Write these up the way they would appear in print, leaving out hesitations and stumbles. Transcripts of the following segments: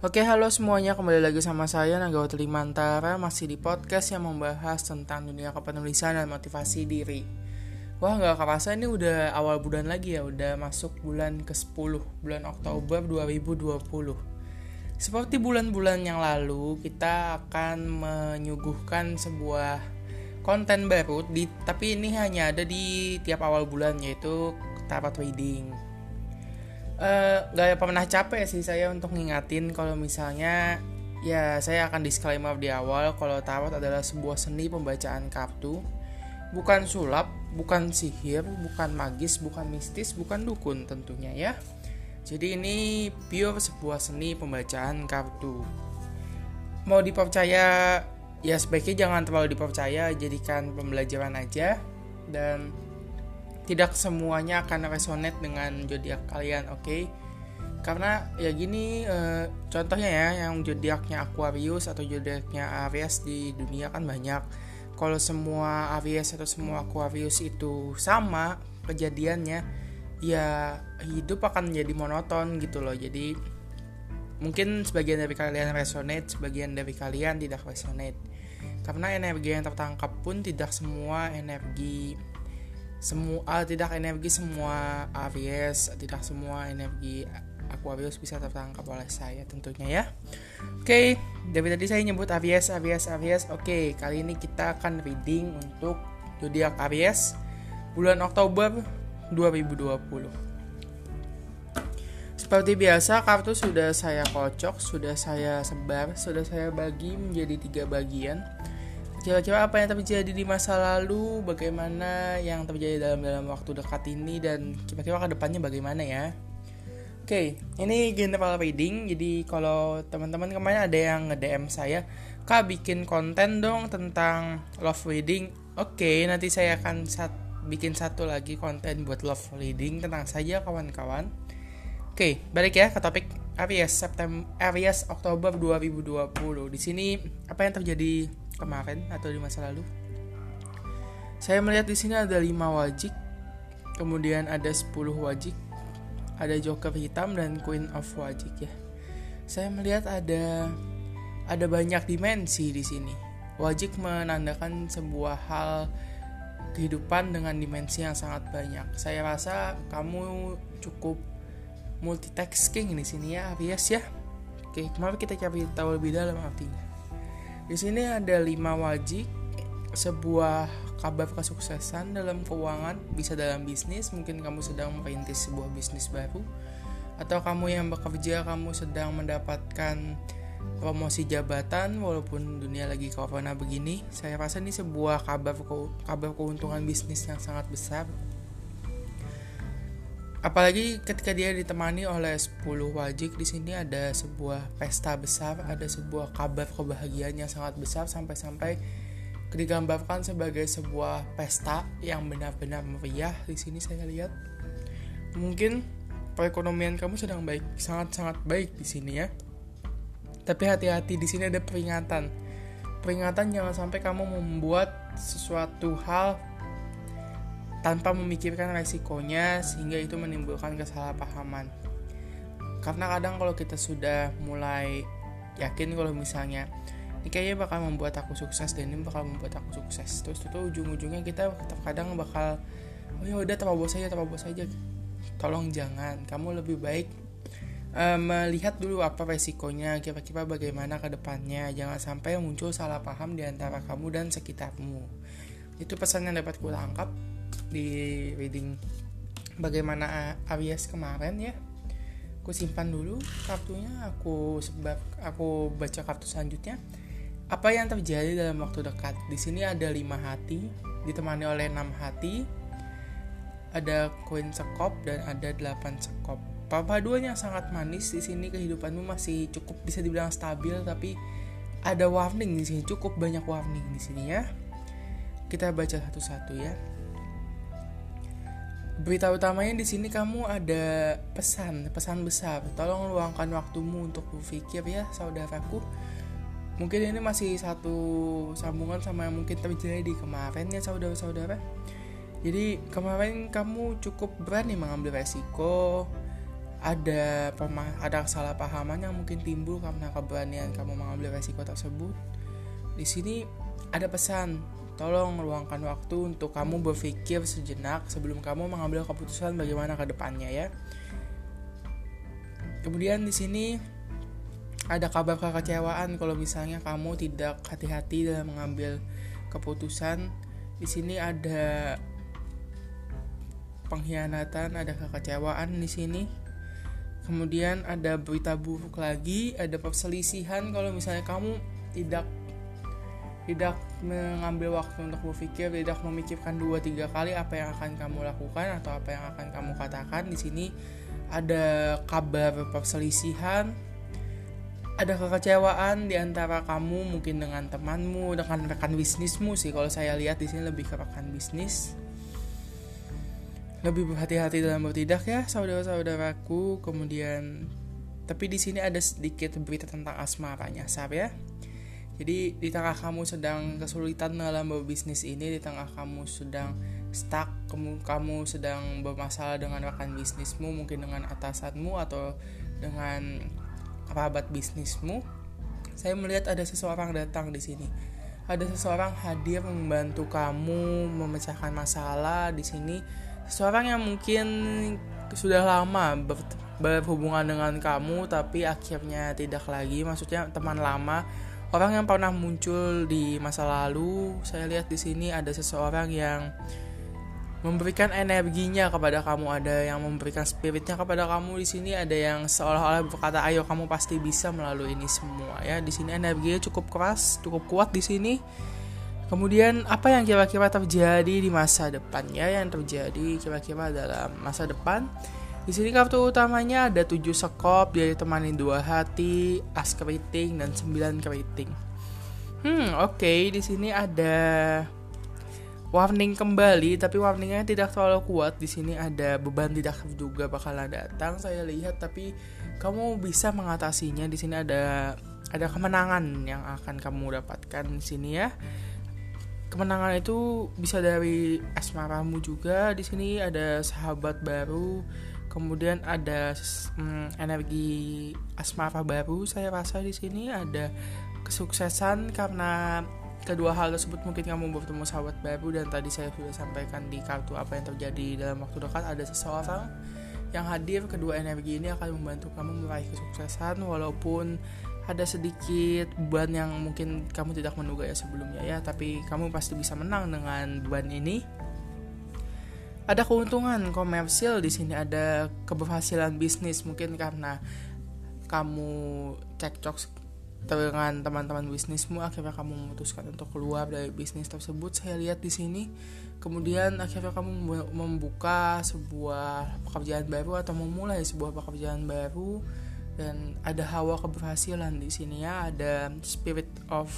Oke, halo semuanya, kembali lagi sama saya Nggawa Terimantara, masih di podcast yang membahas tentang dunia kepenulisan dan motivasi diri. Wah, gak kerasa ini udah awal bulan lagi ya, udah masuk bulan ke-10, bulan Oktober 2020. Seperti bulan-bulan yang lalu, kita akan menyuguhkan sebuah konten baru, tapi ini hanya ada di tiap awal bulan, yaitu tarot reading. Gak pernah capek sih saya untuk ngingatin kalau misalnya ya saya akan disclaimer di awal kalau tarot adalah sebuah seni pembacaan kartu, bukan sulap, bukan sihir, bukan magis, bukan mistis, bukan dukun tentunya ya. Jadi ini pure sebuah seni pembacaan kartu. Mau dipercaya ya sebaiknya jangan terlalu dipercaya, jadikan pembelajaran aja, dan tidak semuanya akan resonate dengan zodiak kalian, oke? Karena ya gini, contohnya ya, yang zodiaknya Aquarius atau zodiaknya Aries di dunia kan banyak. Kalau semua Aries atau semua Aquarius itu sama kejadiannya, ya hidup akan menjadi monoton gitu loh. Jadi mungkin sebagian dari kalian resonate, sebagian dari kalian tidak resonate. Karena energi yang tertangkap pun tidak semua energi. Tidak energi semua Aries, tidak semua energi Aquarius bisa tertangkap oleh saya tentunya ya. Oke, dari tadi saya nyebut Aries. Oke, kali ini kita akan reading untuk zodiak Aries bulan Oktober 2020. Seperti biasa, kartu sudah saya kocok, sudah saya sebar, sudah saya bagi menjadi 3 bagian. Kira-kira apa yang terjadi di masa lalu, bagaimana yang terjadi dalam waktu dekat ini, dan kira-kira ke depannya bagaimana ya. Oke, ini general reading. Jadi kalau teman-teman kemarin ada yang nge-DM saya, "Kak, bikin konten dong tentang love reading." Oke, nanti saya akan bikin satu lagi konten buat love reading. Tenang saja kawan-kawan. Oke, balik ya ke topik Aries Oktober 2020. Di sini apa yang terjadi kemarin atau di masa lalu? Saya melihat di sini ada 5 wajik, kemudian ada 10 wajik, ada joker hitam dan queen of wajik ya. Saya melihat ada banyak dimensi di sini. Wajik menandakan sebuah hal kehidupan dengan dimensi yang sangat banyak. Saya rasa kamu cukup multitasking di sini ya, Aries ya. Oke, mari kita cari tahu lebih dalam artinya. Di sini ada 5 wajik, sebuah kabar kesuksesan dalam keuangan, bisa dalam bisnis, mungkin kamu sedang merintis sebuah bisnis baru, atau kamu yang bekerja, kamu sedang mendapatkan promosi jabatan, walaupun dunia lagi corona begini. Saya rasa ini sebuah kabar keuntungan bisnis yang sangat besar. Apalagi ketika dia ditemani oleh 10 wajik, di sini ada sebuah pesta besar, ada sebuah kabar kebahagiaan yang sangat besar, sampai-sampai digambarkan sebagai sebuah pesta yang benar-benar meriah. Di sini saya lihat mungkin perekonomian kamu sedang baik, sangat-sangat baik di sini ya. Tapi hati-hati, di sini ada peringatan. Peringatan jangan sampai kamu membuat sesuatu hal tanpa memikirkan resikonya, sehingga itu menimbulkan kesalahpahaman. Karena kadang kalau kita sudah mulai yakin kalau misalnya ini kayaknya bakal membuat aku sukses dan ini bakal membuat aku sukses, terus itu ujung-ujungnya kita kadang bakal, oh ya udah terobos aja. Tolong jangan, kamu lebih baik melihat dulu apa resikonya, kira-kira bagaimana ke depannya. Jangan sampai muncul salah paham di antara kamu dan sekitarmu. Itu pesan yang dapat ku tangkap di reading bagaimana Aries kemarin ya. Aku simpan dulu kartunya, aku baca kartu selanjutnya. Apa yang terjadi dalam waktu dekat? Di sini ada 5 hati ditemani oleh 6 hati. Ada queen sekop dan ada 8 sekop. Perpaduan yang sangat manis. Di sini kehidupanmu masih cukup bisa dibilang stabil, tapi ada warning di sini, cukup banyak warning di sini ya. Kita baca satu-satu ya. Berita utamanya di sini kamu ada pesan besar. Tolong luangkan waktumu untuk berpikir ya, saudaraku. Mungkin ini masih satu sambungan sama yang mungkin terjadi kemarin ya, saudara-saudara. Jadi kemarin kamu cukup berani mengambil resiko, ada kesalahpahaman yang mungkin timbul karena keberanian kamu mengambil resiko tersebut. Di sini ada pesan, tolong luangkan waktu untuk kamu berpikir sejenak sebelum kamu mengambil keputusan bagaimana ke depannya ya. Kemudian di sini ada kabar kekecewaan kalau misalnya kamu tidak hati-hati dalam mengambil keputusan. Di sini ada pengkhianatan, ada kekecewaan di sini. Kemudian ada berita buruk lagi, ada perselisihan kalau misalnya kamu tidak mengambil waktu untuk berpikir, tidak memikirkan 2-3 kali apa yang akan kamu lakukan atau apa yang akan kamu katakan. Di sini ada kabar perselisihan, ada kekecewaan di antara kamu mungkin dengan temanmu, dengan rekan bisnismu sih. Kalau saya lihat di sini lebih ke rekan bisnis. Lebih berhati-hati dalam bertindak ya, saudara-saudaraku. Kemudian, tapi di sini ada sedikit berita tentang asmara nyasar ya. Jadi di tengah kamu sedang kesulitan dalam berbisnis ini, di tengah kamu sedang stuck, kamu sedang bermasalah dengan rekan bisnismu, mungkin dengan atasanmu atau dengan kerabat bisnismu. Saya melihat ada seseorang datang di sini. Ada seseorang hadir membantu kamu memecahkan masalah di sini. Seseorang yang mungkin sudah lama berhubungan dengan kamu tapi akhirnya tidak lagi, maksudnya teman lama, orang yang pernah muncul di masa lalu. Saya lihat di sini ada seseorang yang memberikan energinya kepada kamu, ada yang memberikan spiritnya kepada kamu di sini, ada yang seolah-olah berkata ayo kamu pasti bisa melalui ini semua ya. Di sini energinya cukup keras, cukup kuat di sini. Kemudian apa yang kira-kira terjadi di masa depan ya, yang terjadi kira-kira dalam masa depan. Di sini kartu utamanya ada 7 sekop, jadi temani 2 hati, as keriting, dan 9 keriting. Oke. Di sini ada warning kembali, tapi warningnya tidak terlalu kuat. Di sini ada beban tidak juga bakalan datang, saya lihat, tapi kamu bisa mengatasinya. Di sini ada kemenangan yang akan kamu dapatkan di sini ya. Kemenangan itu bisa dari asmaramu juga. Di sini ada sahabat baru, kemudian ada energi asmara baru. Saya rasa di sini ada kesuksesan karena kedua hal tersebut. Mungkin kamu bertemu sahabat baru, dan tadi saya sudah sampaikan di kartu apa yang terjadi dalam waktu dekat. Ada seseorang yang hadir, kedua energi ini akan membantu kamu meraih kesuksesan walaupun ada sedikit beban yang mungkin kamu tidak menduga ya sebelumnya ya, tapi kamu pasti bisa menang dengan beban ini. Ada keuntungan komersil di sini, ada keberhasilan bisnis mungkin karena kamu cekcok dengan teman-teman bisnismu, akhirnya kamu memutuskan untuk keluar dari bisnis tersebut. Saya lihat di sini, kemudian akhirnya kamu membuka sebuah pekerjaan baru atau memulai sebuah pekerjaan baru. Dan ada hawa keberhasilan di sini ya, ada spirit of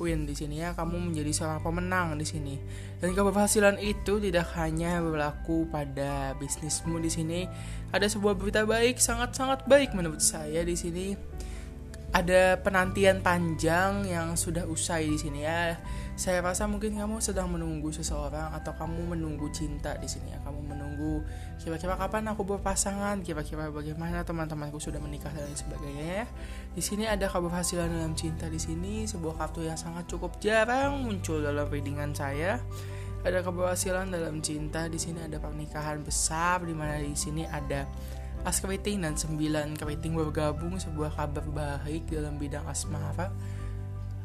win di sini ya, kamu menjadi seorang pemenang di sini. Dan keberhasilan itu tidak hanya berlaku pada bisnismu di sini. Ada sebuah berita baik, sangat-sangat baik menurut saya di sini. Ada penantian panjang yang sudah usai di sini ya. Saya rasa mungkin kamu sedang menunggu seseorang atau kamu menunggu cinta di sini ya. Kamu menunggu kira-kira kapan aku berpasangan, kira-kira bagaimana teman-temanku sudah menikah dan sebagainya ya. Di sini ada keberhasilan dalam cinta di sini, sebuah kartu yang sangat cukup jarang muncul dalam readingan saya. Ada keberhasilan dalam cinta di sini, ada pernikahan besar di mana di sini ada as keriting dan 9 keriting bergabung, sebuah kabar baik dalam bidang asmara.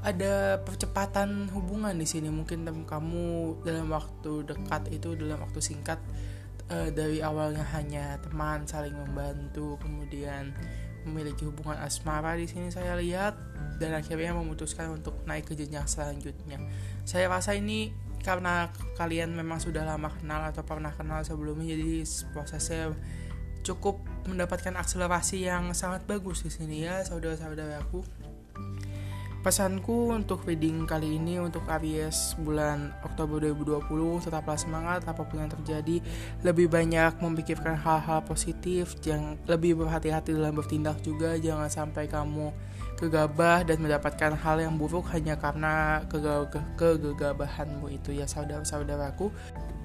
Ada percepatan hubungan di sini, mungkin kamu dalam waktu dekat itu, dalam waktu singkat, dari awalnya hanya teman saling membantu, kemudian memiliki hubungan asmara di sini saya lihat, dan akhirnya memutuskan untuk naik ke jenjang selanjutnya. Saya rasa ini karena kalian memang sudah lama kenal atau pernah kenal sebelumnya, jadi prosesnya cukup mendapatkan akselerasi yang sangat bagus di sini ya, saudara-saudaraku. Pesanku untuk reading kali ini untuk Aries bulan Oktober 2020, tetaplah semangat apapun yang terjadi, lebih banyak memikirkan hal-hal positif, jangan, lebih berhati-hati dalam bertindak juga, jangan sampai kamu gegabah dan mendapatkan hal yang buruk hanya karena kegegabahanmu itu ya, saudara-saudaraku.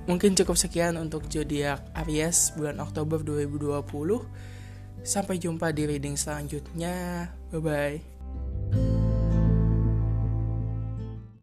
Mungkin cukup sekian untuk zodiak Aries bulan Oktober 2020. Sampai jumpa di reading selanjutnya. Bye-bye.